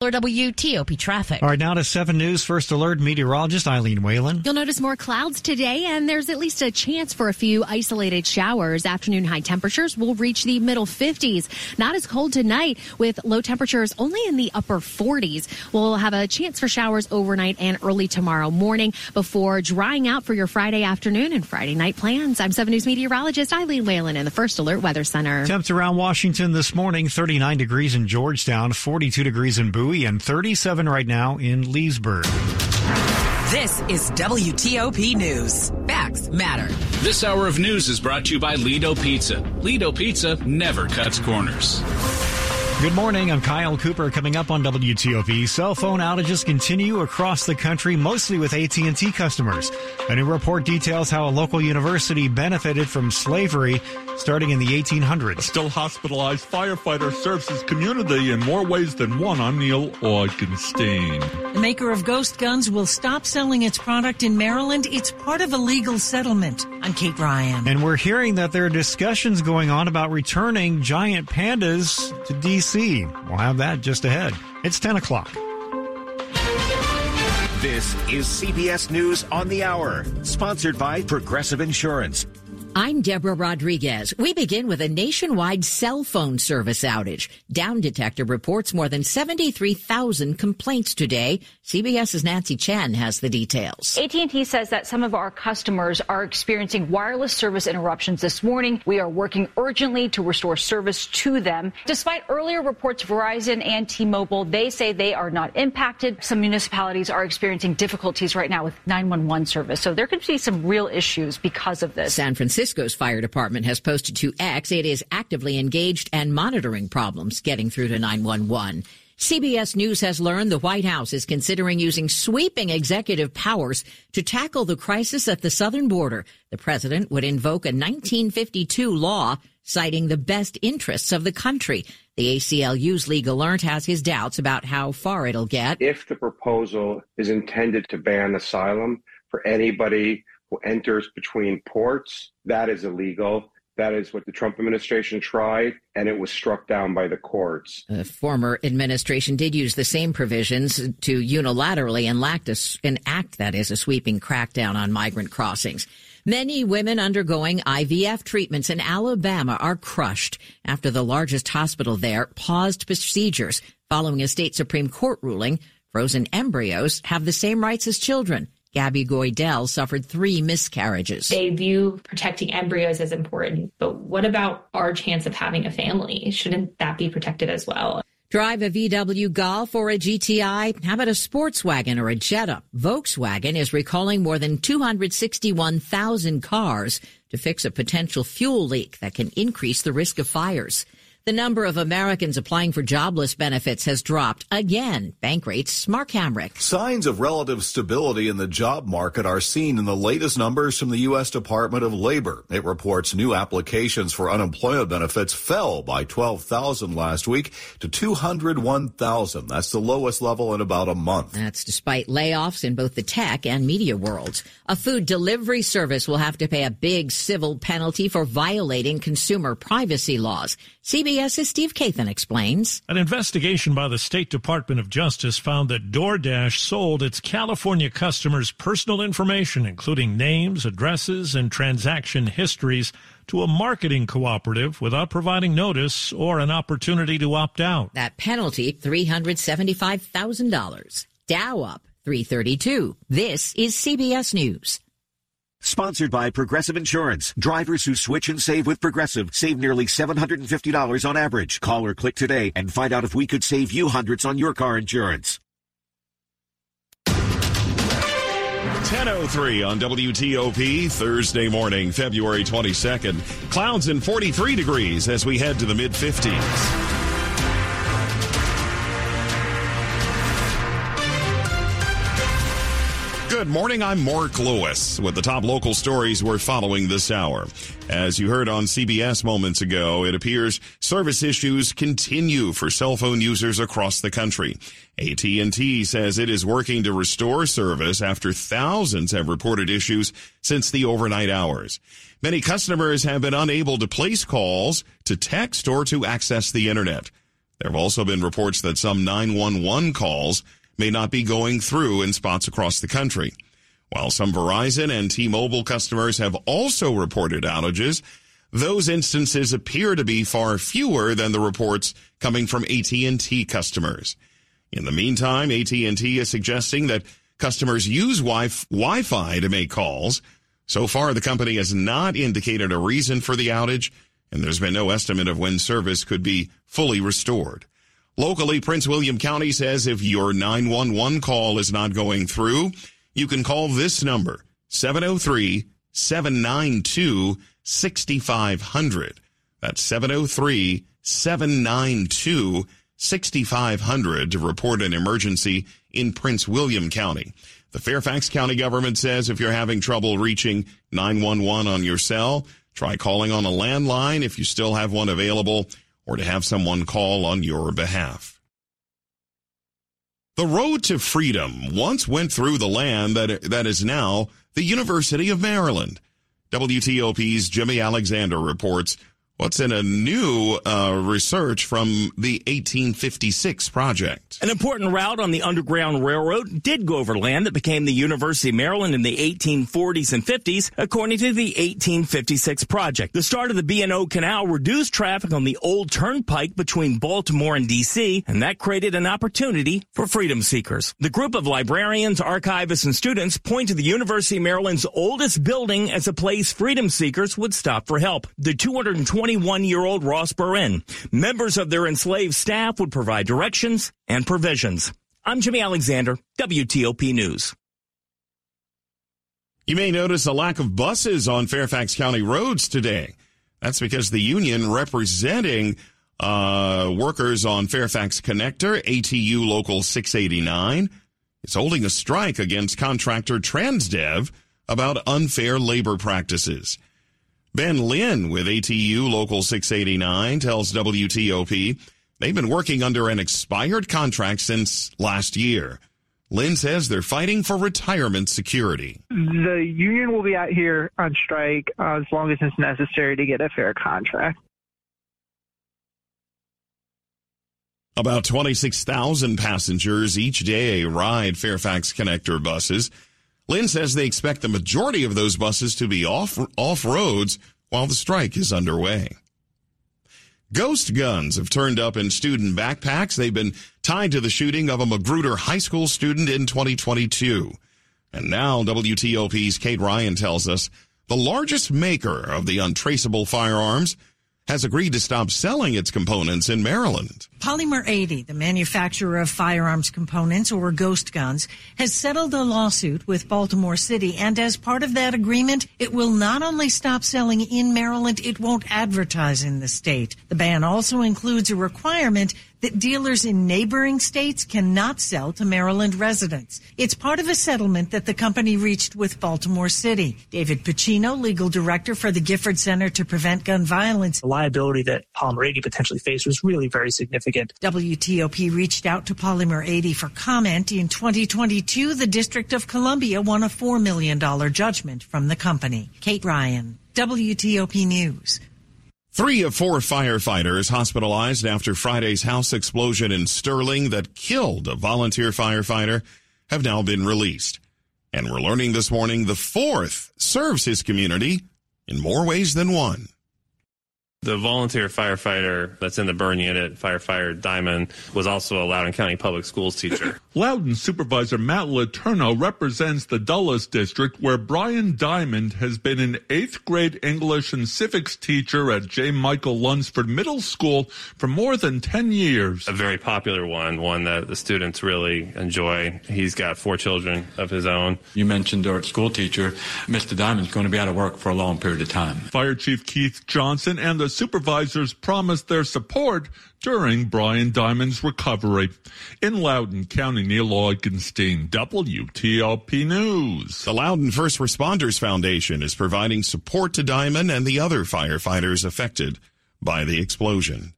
WTOP traffic. All right, now to 7 News First Alert meteorologist Eileen Whalen. You'll notice more clouds today, and there's at least a chance for a few isolated showers. Afternoon high temperatures will reach the middle 50s. Not as cold tonight, with low temperatures only in the upper 40s. We'll have a chance for showers overnight and early tomorrow morning before drying out for your Friday afternoon and Friday night plans. I'm 7 News meteorologist Eileen Whalen in the First Alert Weather Center. Temps around Washington this morning, 39 degrees in Georgetown, 42 degrees in Boone, and 37 right now in Leesburg. This is WTOP News. Facts matter. This hour of news is brought to you by Lido Pizza. Lido Pizza never cuts corners. Good morning, I'm Kyle Cooper. Coming up on WTOP, cell phone outages continue across the country, mostly with AT&T customers. A new report details how a local university benefited from slavery starting in the 1800s. A still hospitalized firefighter serves his community in more ways than one. I'm Neil Augenstein. The maker of ghost guns will stop selling its product in Maryland. It's part of a legal settlement. I'm Kate Ryan. And we're hearing that there are discussions going on about returning giant pandas to D.C. We'll have that just ahead. It's 10 o'clock. This is CBS News on the Hour, sponsored by Progressive Insurance. I'm Deborah Rodriguez. We begin with a nationwide cell phone service outage. Down Detector reports more than 73,000 complaints today. CBS's Nancy Chan has the details. AT&T says that some of our customers are experiencing wireless service interruptions this morning. We are working urgently to restore service to them. Despite earlier reports, Verizon and T-Mobile, they say they are not impacted. Some municipalities are experiencing difficulties right now with 911 service. So there could be some real issues because of this. San Francisco. Cisco's fire department has posted to X. It is actively engaged and monitoring problems getting through to 911. CBS News has learned the White House is considering using sweeping executive powers to tackle the crisis at the southern border. The president would invoke a 1952 law citing the best interests of the country. The ACLU's League Alert has his doubts about how far it'll get. If the proposal is intended to ban asylum for anybody who enters between ports, that is illegal. That is what the Trump administration tried, and it was struck down by the courts. The former administration did use the same provisions to unilaterally enact, that is, a sweeping crackdown on migrant crossings. Many women undergoing IVF treatments in Alabama are crushed after the largest hospital there paused procedures following a state Supreme Court ruling. Frozen embryos have the same rights as children. Gabby Goydell suffered 3 miscarriages. They view protecting embryos as important, but what about our chance of having a family? Shouldn't that be protected as well? Drive a VW Golf or a GTI? How about a sports wagon or a Jetta? Volkswagen is recalling more than 261,000 cars to fix a potential fuel leak that can increase the risk of fires. The number of Americans applying for jobless benefits has dropped again. Bank rates, Mark Hamrick. Signs of relative stability in the job market are seen in the latest numbers from the U.S. Department of Labor. It reports new applications for unemployment benefits fell by 12,000 last week to 201,000. That's the lowest level in about a month. That's despite layoffs in both the tech and media worlds. A food delivery service will have to pay a big civil penalty for violating consumer privacy laws. CBS's Steve Kathan explains. An investigation by the State Department of Justice found that DoorDash sold its California customers' personal information, including names, addresses, and transaction histories, to a marketing cooperative without providing notice or an opportunity to opt out. That penalty, $375,000. Dow up 332. This is CBS News. Sponsored by Progressive Insurance. Drivers who switch and save with Progressive save nearly $750 on average. Call or click today and find out if we could save you hundreds on your car insurance. 10:03 on WTOP, Thursday morning, February 22nd. Clouds and 43 degrees as we head to the mid-50s. Good morning, I'm Mark Lewis with the top local stories we're following this hour. As you heard on CBS moments ago, it appears service issues continue for cell phone users across the country. AT&T says it is working to restore service after thousands have reported issues since the overnight hours. Many customers have been unable to place calls, to text, or to access the internet. There have also been reports that some 911 calls may not be going through in spots across the country. While some Verizon and T-Mobile customers have also reported outages, those instances appear to be far fewer than the reports coming from AT&T customers. In the meantime, AT&T is suggesting that customers use Wi-Fi to make calls. So far, the company has not indicated a reason for the outage, and there's been no estimate of when service could be fully restored. Locally, Prince William County says if your 911 call is not going through, you can call this number, 703-792-6500. That's 703-792-6500 to report an emergency in Prince William County. The Fairfax County government says if you're having trouble reaching 911 on your cell, try calling on a landline if you still have one available, or to have someone call on your behalf. The road to freedom once went through the land that is now the University of Maryland. WTOP's Jimmy Alexander reports what's in a new research from the 1856 project. An important route on the Underground Railroad did go over land that became the University of Maryland in the 1840s and 50s, according to the 1856 project. The start of the B&O Canal reduced traffic on the old turnpike between Baltimore and D.C., and that created an opportunity for freedom seekers. The group of librarians, archivists, and students point to the University of Maryland's oldest building as a place freedom seekers would stop for help. The 21-year-old Ross Burren. Members of their enslaved staff would provide directions and provisions. I'm Jimmy Alexander, WTOP News. You may notice a lack of buses on Fairfax County roads today. That's because the union representing workers on Fairfax Connector, ATU Local 689, is holding a strike against contractor Transdev about unfair labor practices. Ben Lynn with ATU Local 689 tells WTOP they've been working under an expired contract since last year. Lynn says they're fighting for retirement security. The union will be out here on strike as long as it's necessary to get a fair contract. About 26,000 passengers each day ride Fairfax Connector buses. Lynn says they expect the majority of those buses to be off roads while the strike is underway. Ghost guns have turned up in student backpacks. They've been tied to the shooting of a Magruder High School student in 2022. And now WTOP's Kate Ryan tells us the largest maker of the untraceable firearms has agreed to stop selling its components in Maryland. Polymer 80, the manufacturer of firearms components or ghost guns, has settled a lawsuit with Baltimore City, and as part of that agreement, it will not only stop selling in Maryland, it won't advertise in the state. The ban also includes a requirement that dealers in neighboring states cannot sell to Maryland residents. It's part of a settlement that the company reached with Baltimore City. David Pacino, legal director for the Gifford Center to Prevent Gun Violence. The liability that Polymer 80 potentially faced was really very significant. WTOP reached out to Polymer 80 for comment. In 2022, the District of Columbia won a $4 million judgment from the company. Kate Ryan, WTOP News. 3 of 4 firefighters hospitalized after Friday's house explosion in Sterling that killed a volunteer firefighter have now been released. And we're learning this morning the fourth serves his community in more ways than one. The volunteer firefighter that's in the burn unit, Firefighter Diamond, was also a Loudoun County Public Schools teacher. Loudoun Supervisor Matt Letourneau represents the Dulles District, where Brian Diamond has been an 8th grade English and civics teacher at J. Michael Lunsford Middle School for more than 10 years. A very popular one that the students really enjoy. He's got 4 children of his own. You mentioned our school teacher. Mr. Diamond's going to be out of work for a long period of time. Fire Chief Keith Johnson and the supervisors promised their support during Brian Diamond's recovery. In Loudoun County, Neil Augenstein, WTOP News. The Loudoun First Responders Foundation is providing support to Diamond and the other firefighters affected by the explosion.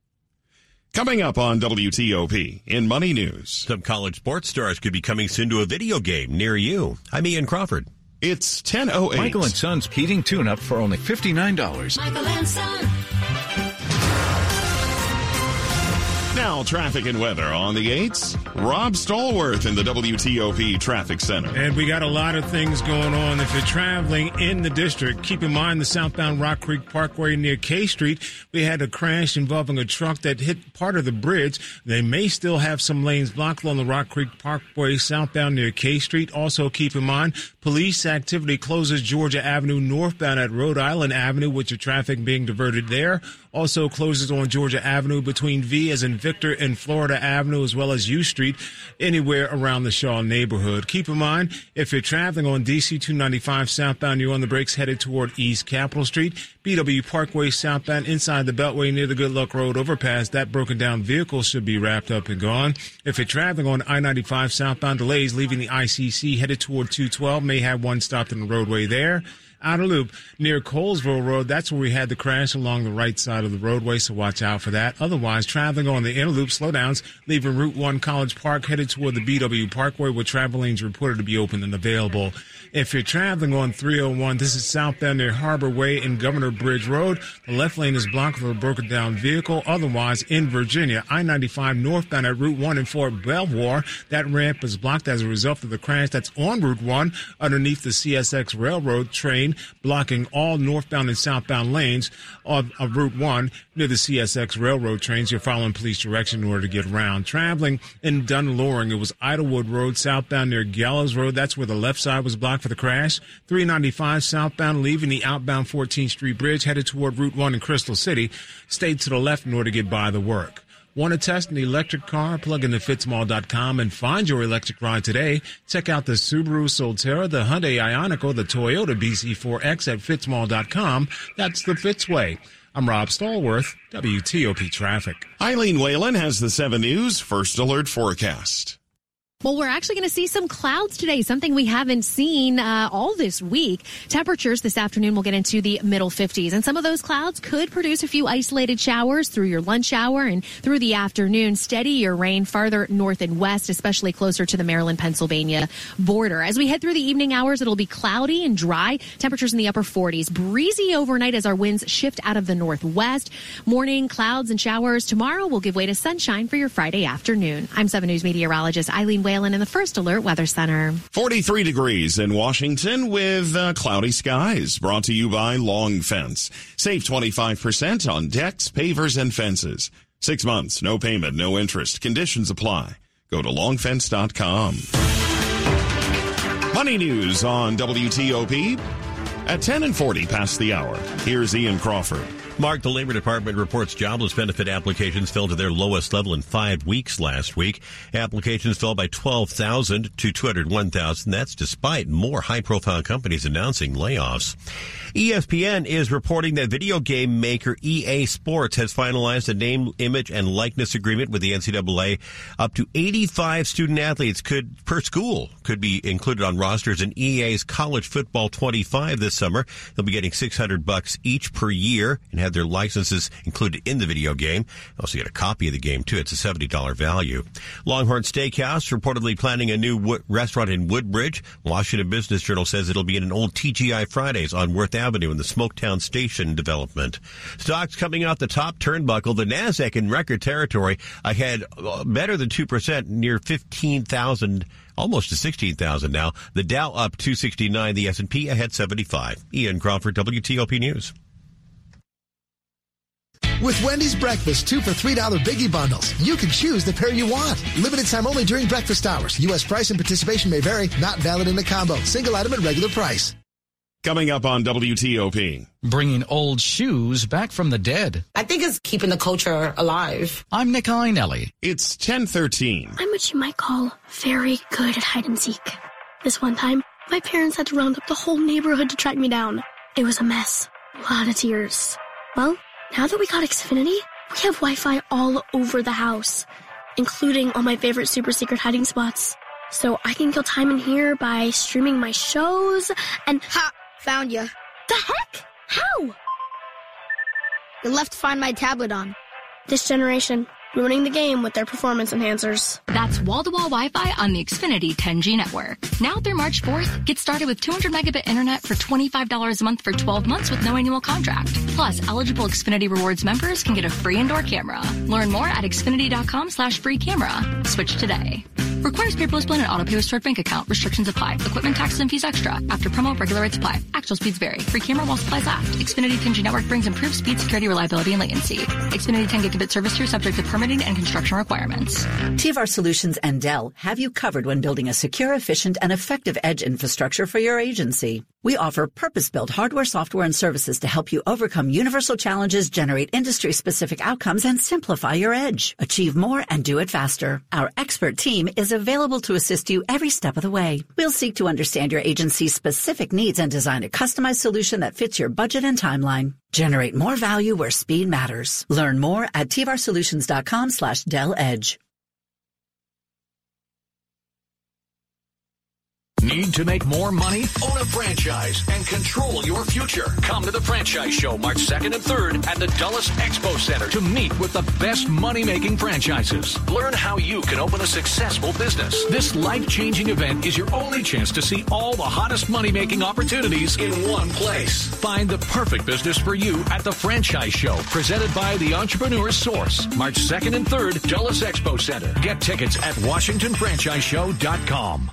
Coming up on WTOP in Money News. Some college sports stars could be coming soon to a video game near you. I'm Ian Crawford. It's 10:08. Michael & Son's heating tune-up for only $59. Michael & Son. Now, traffic and weather on the 8s. Rob Stallworth in the WTOP Traffic Center. And we got a lot of things going on. If you're traveling in the district, keep in mind the southbound Rock Creek Parkway near K Street. We had a crash involving a truck that hit part of the bridge. They may still have some lanes blocked on the Rock Creek Parkway southbound near K Street. Also, keep in mind, police activity closes Georgia Avenue northbound at Rhode Island Avenue, with your traffic being diverted there. Also closes on Georgia Avenue between V as in Victor and Florida Avenue, as well as U Street, anywhere around the Shaw neighborhood. Keep in mind, if you're traveling on DC 295 southbound, you're on the brakes headed toward East Capitol Street. BW Parkway southbound inside the Beltway near the Good Luck Road overpass. That broken down vehicle should be wrapped up and gone. If you're traveling on I-95 southbound, delays leaving the ICC headed toward 212 may have one stopped in the roadway there. Outer Loop near Colesville Road, that's where we had the crash along the right side of the roadway, so watch out for that. Otherwise, traveling on the Inner Loop, slowdowns leaving Route 1 College Park headed toward the BW Parkway, where travel lanes reported to be open and available. If you're traveling on 301, this is southbound near Harbor Way and Governor Bridge Road. The left lane is blocked for a broken down vehicle. Otherwise, in Virginia, I-95 northbound at Route 1 in Fort Belvoir, that ramp is blocked as a result of the crash that's on Route 1 underneath the CSX Railroad train, blocking all northbound and southbound lanes of Route 1 near the CSX Railroad trains. You're following police direction in order to get around. Traveling in Dunloring, it was Idlewood Road southbound near Gallows Road. That's where the left side was blocked for the crash. 395 southbound, leaving the outbound 14th Street Bridge, headed toward Route 1 in Crystal City. Stay to the left in order to get by the work. Want to test an electric car? Plug into fitsmall.com and find your electric ride today. Check out the Subaru Solterra, the Hyundai Ioniq, the Toyota BC4X at fitsmall.com. That's the Fitz way. I'm Rob Stallworth, WTOP Traffic. Eileen Whalen has the 7 News First Alert Forecast. Well, we're actually going to see some clouds today, something we haven't seen all this week. Temperatures this afternoon will get into the middle 50s, and some of those clouds could produce a few isolated showers through your lunch hour and through the afternoon. Steadier rain farther north and west, especially closer to the Maryland-Pennsylvania border. As we head through the evening hours, it'll be cloudy and dry. Temperatures in the upper 40s. Breezy overnight as our winds shift out of the northwest. Morning clouds and showers tomorrow will give way to sunshine for your Friday afternoon. I'm 7 News meteorologist Eileen Whalen in the First Alert Weather Center. 43 degrees in Washington with cloudy skies. Brought to you by Long Fence. Save 25% on decks, pavers, and fences. 6 months, no payment, no interest. Conditions apply. Go to longfence.com. Money news on WTOP at 10:40 past the hour. Here's Ian Crawford. Mark, the Labor Department reports jobless benefit applications fell to their lowest level in 5 weeks last week. Applications fell by 12,000 to 201,000. That's despite more high-profile companies announcing layoffs. ESPN is reporting that video game maker EA Sports has finalized a name, image, and likeness agreement with the NCAA. Up to 85 student-athletes per school could be included on rosters in EA's College Football 25 this summer. They'll be getting $600 each per year and have their licenses included in the video game. Also get a copy of the game, too. It's a $70 value. Longhorn Steakhouse reportedly planning a new restaurant in Woodbridge. Washington Business Journal says it'll be in an old TGI Fridays on Worth Avenue in the Smoketown Station development. Stocks coming out the top turnbuckle. The Nasdaq in record territory ahead better than 2%, near 15,000, almost to 16,000 now. The Dow up 269, the S&P ahead 75. Ian Crawford, WTOP News. With Wendy's Breakfast 2 for $3 Biggie Bundles, you can choose the pair you want. Limited time only during breakfast hours. U.S. price and participation may vary. Not valid in a combo. Single item at regular price. Coming up on WTOP. Bringing old shoes back from the dead. I think it's keeping the culture alive. I'm Nick Ainelli. It's 10:13. I'm what you might call very good at hide and seek. This one time, my parents had to round up the whole neighborhood to track me down. It was a mess. A lot of tears. Well, now that we got Xfinity, we have Wi-Fi all over the house, including all my favorite super secret hiding spots. So I can kill time in here by streaming my shows and... Ha! Found you. The heck? How? You're left to find my tablet on. This generation, ruining the game with their performance enhancers. That's wall-to-wall Wi-Fi on the Xfinity 10G network. Now through March 4th, get started with 200 megabit internet for $25 a month for 12 months with no annual contract. Plus, eligible Xfinity Rewards members can get a free indoor camera. Learn more at xfinity.com/free camera. Switch today. Requires paperless plan and auto pay with stored bank account. Restrictions apply. Equipment taxes and fees extra. After promo, regular rates apply. Actual speeds vary. Free camera while supplies last. Xfinity 10G network brings improved speed, security, reliability, and latency. Xfinity 10 gigabit service tier subject to permitting and construction requirements. TVAR Solutions and Dell have you covered when building a secure, efficient, and effective edge infrastructure for your agency. We offer purpose-built hardware, software, and services to help you overcome universal challenges, generate industry-specific outcomes, and simplify your edge. Achieve more and do it faster. Our expert team is available to assist you every step of the way. We'll seek to understand your agency's specific needs and design a customized solution that fits your budget and timeline. Generate more value where speed matters. Learn more at tvarsolutions.com/Dell Edge. Need to make more money? Own a franchise and control your future. Come to the Franchise Show March 2nd and 3rd at the Dulles Expo Center to meet with the best money-making franchises. Learn how you can open a successful business. This life-changing event is your only chance to see all the hottest money-making opportunities in one place. Find the perfect business for you at the Franchise Show, presented by The Entrepreneur Source. March 2nd and 3rd, Dulles Expo Center. Get tickets at WashingtonFranchiseShow.com.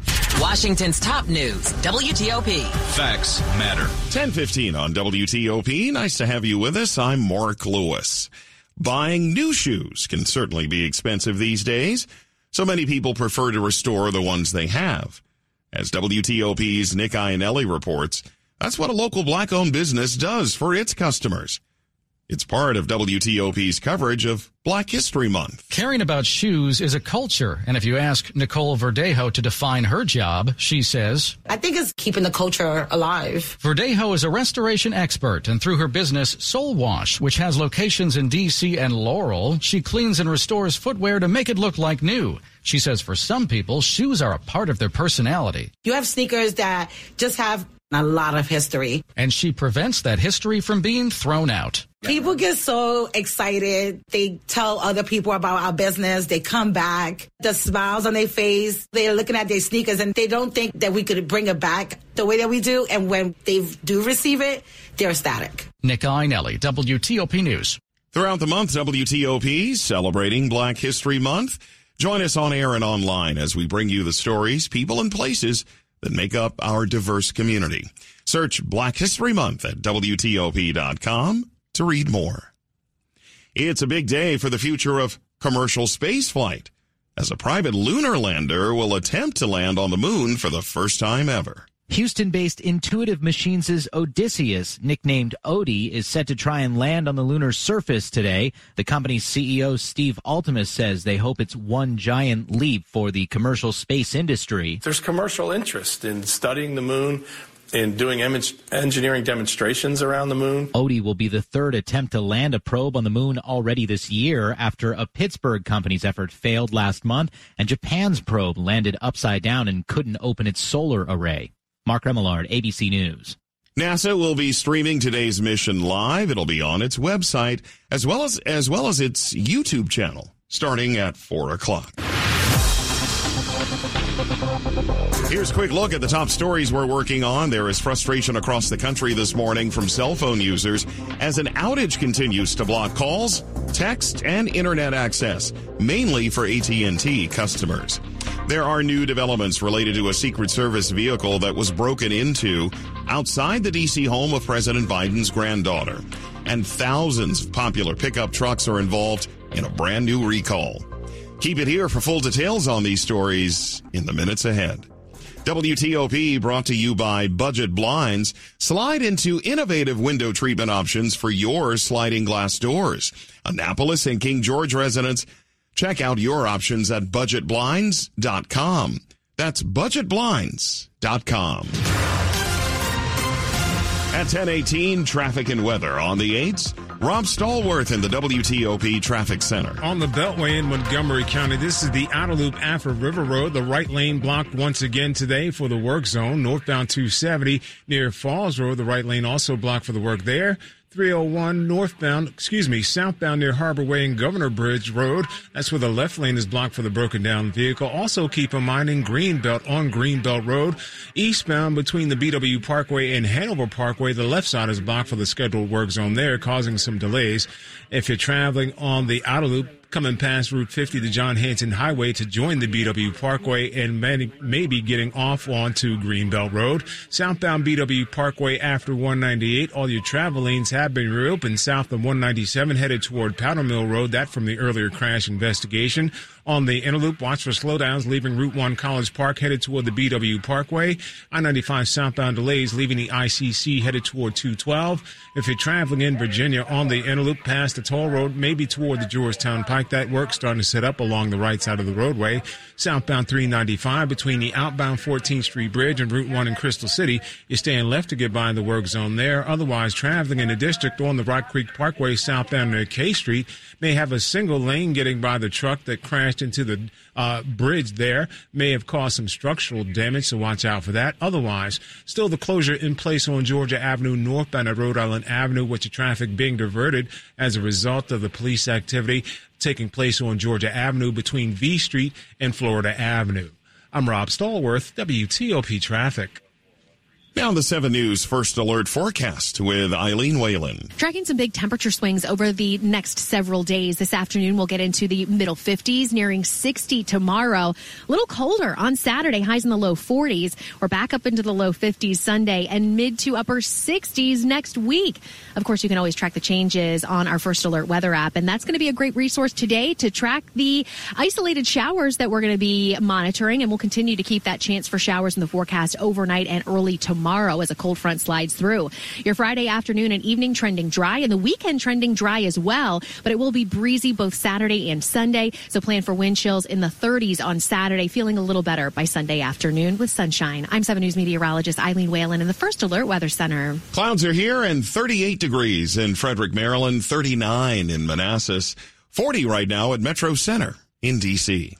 Washington's top news, WTOP. Facts matter. 10:15 on WTOP. Nice to have you with us. I'm Mark Lewis. Buying new shoes can certainly be expensive these days, so many people prefer to restore the ones they have. As WTOP's Nick Ainelli reports, that's what a local black-owned business does for its customers. It's part of WTOP's coverage of Black History Month. Caring about shoes is a culture. And if you ask Nicole Verdejo to define her job, she says, I think it's keeping the culture alive. Verdejo is a restoration expert, and through her business, Soul Wash, which has locations in D.C. and Laurel, she cleans and restores footwear to make it look like new. She says for some people, shoes are a part of their personality. You have sneakers that just have a lot of history. And she prevents that history from being thrown out. People get so excited. They tell other people about our business. They come back. The smiles on their face. They're looking at their sneakers, and they don't think that we could bring it back the way that we do. And when they do receive it, they're ecstatic. Nick Ainelli, WTOP News. Throughout the month, WTOP celebrating Black History Month. Join us on air and online as we bring you the stories, people, and places that make up our diverse community. Search Black History Month at WTOP.com. to read more. It's a big day for the future of commercial spaceflight, as a private lunar lander will attempt to land on the moon for the first time ever. Houston-based Intuitive Machines' Odysseus, nicknamed Odie, is set to try and land on the lunar surface today. The company's CEO, Steve Altemus, says they hope it's one giant leap for the commercial space industry. There's commercial interest in studying the moon, in doing engineering demonstrations around the moon. Odie will be the third attempt to land a probe on the moon already this year, after a Pittsburgh company's effort failed last month and Japan's probe landed upside down and couldn't open its solar array. Mark Remillard, ABC News. NASA will be streaming today's mission live. It'll be on its website as well as its YouTube channel starting at 4 o'clock. Here's a quick look at the top stories we're working on. There is frustration across the country this morning from cell phone users as an outage continues to block calls, text, and internet access, mainly for AT&T customers. There are new developments related to a Secret Service vehicle that was broken into outside the D.C. home of President Biden's granddaughter. And thousands of popular pickup trucks are involved in a brand new recall. Keep it here for full details on these stories in the minutes ahead. WTOP brought to you by Budget Blinds. Slide into innovative window treatment options for your sliding glass doors. Annapolis and King George residents, check out your options at budgetblinds.com. That's budgetblinds.com. At 10:18, traffic and weather on the 8s. Rob Stallworth in the WTOP Traffic Center. On the Beltway in Montgomery County, this is the outer loop after River Road. The right lane blocked once again today for the work zone. Northbound 270 near Falls Road, the right lane also blocked for the work there. 301 southbound near Harbor Way and Governor Bridge Road. That's where the left lane is blocked for the broken down vehicle. Also keep in mind in Greenbelt, on Greenbelt Road, eastbound between the BW Parkway and Hanover Parkway, the left side is blocked for the scheduled work zone there, causing some delays. If you're traveling on the outer loop, coming past Route 50 to John Hanson Highway to join the BW Parkway and maybe getting off onto Greenbelt Road. Southbound BW Parkway after 198, all your travel lanes have been reopened south of 197 headed toward Powder Mill Road, that from the earlier crash investigation. On the inner loop, watch for slowdowns leaving Route 1 College Park headed toward the BW Parkway. I-95 southbound delays leaving the ICC headed toward 212. If you're traveling in Virginia on the inner loop past the toll road, maybe toward the Georgetown Pike, that work starting to set up along the right side of the roadway. Southbound 395 between the outbound 14th Street Bridge and Route 1 in Crystal City, you're staying left to get by the work zone there. Otherwise, traveling in the district on the Rock Creek Parkway southbound near K Street may have a single lane getting by the truck that crashed into the bridge there, may have caused some structural damage, so watch out for that. Otherwise, still the closure in place on Georgia Avenue northbound at Rhode Island Avenue, with the traffic being diverted as a result of the police activity taking place on Georgia Avenue between V Street and Florida Avenue. I'm Rob Stallworth, WTOP Traffic. Now the 7 News First Alert Forecast with Eileen Whalen. Tracking some big temperature swings over the next several days. This afternoon we'll get into the middle 50s, nearing 60 tomorrow. A little colder on Saturday, highs in the low 40s. We're back up into the low 50s Sunday and mid to upper 60s next week. Of course, you can always track the changes on our First Alert weather app, and that's going to be a great resource today to track the isolated showers that we're going to be monitoring, and we'll continue to keep that chance for showers in the forecast overnight and early tomorrow as a cold front slides through. Your Friday afternoon and evening trending dry, and the weekend trending dry as well, but it will be breezy both Saturday and Sunday, so plan for wind chills in the 30s on Saturday, feeling a little better by Sunday afternoon with sunshine. I'm 7 News meteorologist Eileen Whalen in the First Alert Weather Center. Clouds are here and 38 degrees in Frederick, Maryland, 39 in Manassas, 40 right now at Metro Center in D.C.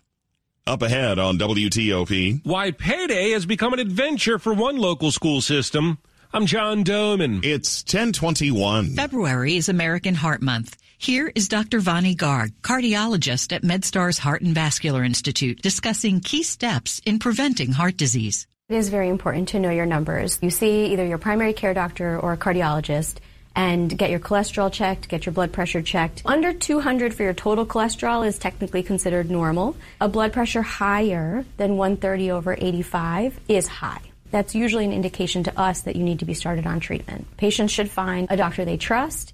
Up ahead on WTOP. Why payday has become an adventure for one local school system. I'm John Domen. It's 10:21. February is American Heart Month. Here is Dr. Vani Garg, cardiologist at MedStar's Heart and Vascular Institute, discussing key steps in preventing heart disease. It is very important to know your numbers. You see either your primary care doctor or a cardiologist and get your cholesterol checked, get your blood pressure checked. Under 200 for your total cholesterol is technically considered normal. A blood pressure higher than 130/85 is high. That's usually an indication to us that you need to be started on treatment. Patients should find a doctor they trust.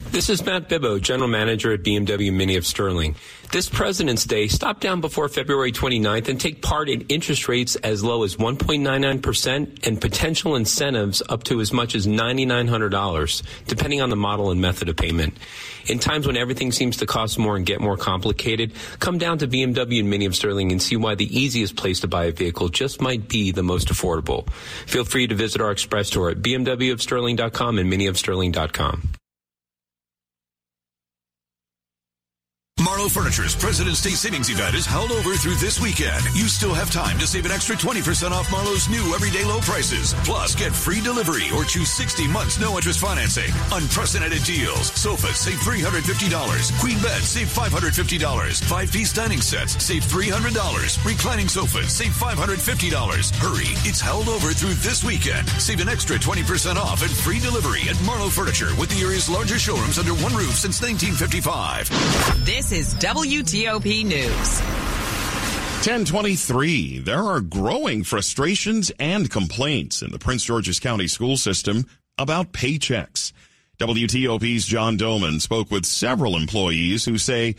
This is Matt Bibbo, General Manager at BMW Mini of Sterling. This President's Day, stop down before February 29th and take part in interest rates as low as 1.99% and potential incentives up to as much as $9,900, depending on the model and method of payment. In times when everything seems to cost more and get more complicated, come down to BMW and Mini of Sterling and see why the easiest place to buy a vehicle just might be the most affordable. Feel free to visit our express store at bmwofsterling.com and miniofsterling.com. Marlowe Furniture's President's Day Savings Event is held over through this weekend. You still have time to save an extra 20% off Marlowe's new everyday low prices. Plus, get free delivery or choose 60 months no-interest financing. Unprecedented deals. Sofas, save $350. Queen beds, save $550. Five-piece dining sets, save $300. Reclining sofas, save $550. Hurry, it's held over through this weekend. Save an extra 20% off and free delivery at Marlowe Furniture with the area's largest showrooms under one roof since 1955. This is WTOP News. 10:23. There are growing frustrations and complaints in the Prince George's County school system about paychecks. WTOP's John Domen spoke with several employees who say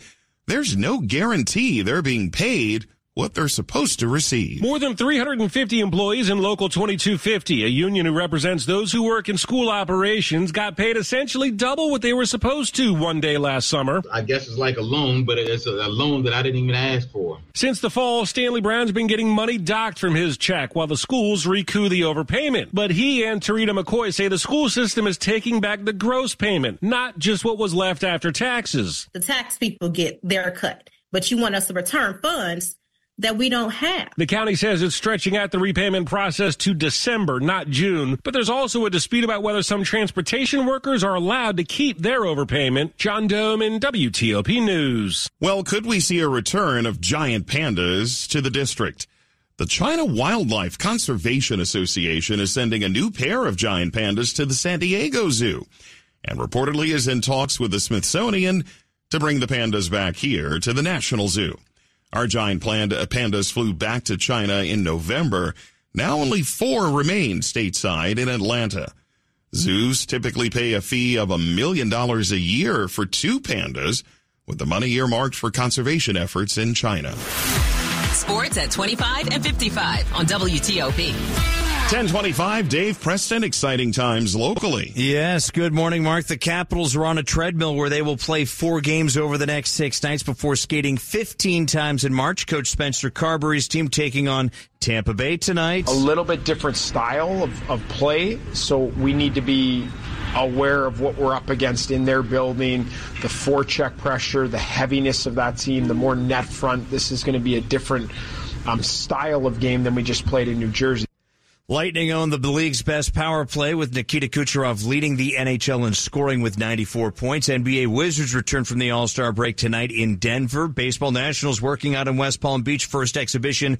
there's no guarantee they're being paid what they're supposed to receive. More than 350 employees in Local 2250, a union who represents those who work in school operations, got paid essentially double what they were supposed to one day last summer. I guess it's like a loan, but it's a loan that I didn't even ask for. Since the fall, Stanley Brown's been getting money docked from his check while the schools recoup the overpayment. But he and Tarita McCoy say the school system is taking back the gross payment, not just what was left after taxes. The tax people get their cut, but you want us to return funds that we don't have. The county says it's stretching out the repayment process to December, not June. But there's also a dispute about whether some transportation workers are allowed to keep their overpayment. John Domen, WTOP News. Well, could we see a return of giant pandas to the district? The China Wildlife Conservation Association is sending a new pair of giant pandas to the San Diego Zoo and reportedly is in talks with the Smithsonian to bring the pandas back here to the National Zoo. Our giant pandas flew back to China in November. Now only 4 remain stateside in Atlanta. Zoos typically pay a fee of $1 million a year for 2 pandas, with the money earmarked for conservation efforts in China. Sports at 25 and 55 on WTOP. 10:25, Dave Preston, exciting times locally. Yes, good morning, Mark. The Capitals are on a treadmill where they will play 4 games over the next 6 nights before skating 15 times in March. Coach Spencer Carberry's team taking on Tampa Bay tonight. A little bit different style of play, so we need to be aware of what we're up against in their building, the forecheck pressure, the heaviness of that team, the more net front. This is going to be a different style of game than we just played in New Jersey. Lightning owned the league's best power play with Nikita Kucherov leading the NHL in scoring with 94 points. NBA Wizards return from the All-Star break tonight in Denver. Baseball Nationals working out in West Palm Beach. First exhibition